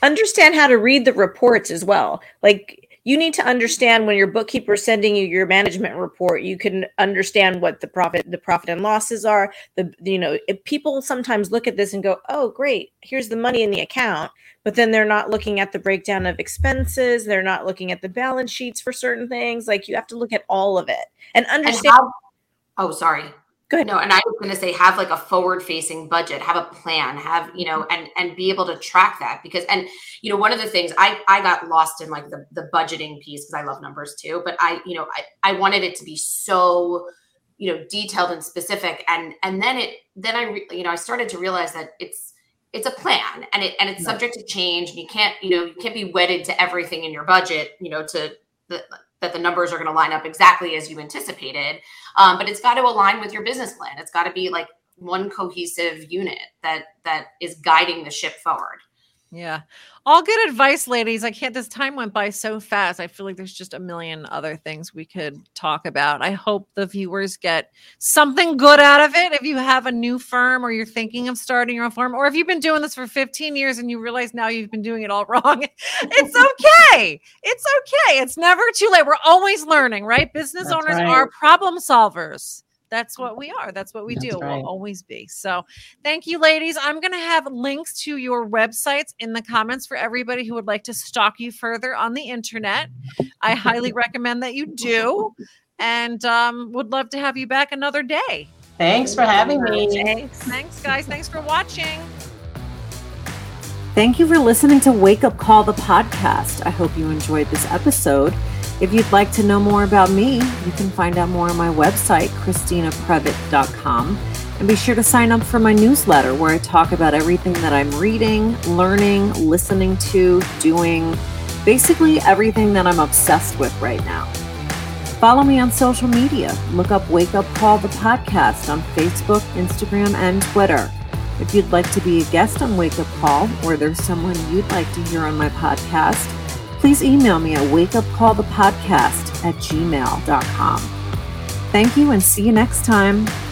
Understand how to read the reports as well. Like, you need to understand when your bookkeeper is sending you your management report, you can understand what the profit and losses are. If people sometimes look at this and go, oh, great, here's the money in the account. But then they're not looking at the breakdown of expenses. They're not looking at the balance sheets for certain things. Like, you have to look at all of it and understand. Go ahead. No, and I was going to say, have like a forward-facing budget, have a plan, have, you know, and be able to track that because, and, you know, one of the things I got lost in like the budgeting piece because I love numbers too, but I wanted it to be so, you know, detailed and specific. And then I started to realize that it's a plan and it's subject to change, and you can't be wedded to everything in your budget, you know, that the numbers are going to line up exactly as you anticipated. But it's got to align with your business plan. It's got to be like one cohesive unit that is guiding the ship forward. Yeah. All good advice, ladies. This time went by so fast. I feel like there's just a million other things we could talk about. I hope the viewers get something good out of it. If you have a new firm or you're thinking of starting your own firm, or if you've been doing this for 15 years and you realize now you've been doing it all wrong, it's okay. It's okay. It's never too late. We're always learning, right? Business owners are problem solvers. That's what we are. That's what we do. Right. We'll always be. So thank you, ladies. I'm going to have links to your websites in the comments for everybody who would like to stalk you further on the internet. I highly recommend that you do, and would love to have you back another day. Thanks for having me. Thanks, guys. Thanks for watching. Thank you for listening to Wake Up Call, the podcast. I hope you enjoyed this episode. If you'd like to know more about me, you can find out more on my website, ChristinaPrevitt.com. And be sure to sign up for my newsletter where I talk about everything that I'm reading, learning, listening to, doing, basically everything that I'm obsessed with right now. Follow me on social media. Look up Wake Up Call, the podcast on Facebook, Instagram, and Twitter. If you'd like to be a guest on Wake Up Call, or there's someone you'd like to hear on my podcast, please email me at wakeupcallthepodcast@gmail.com. Thank you and see you next time.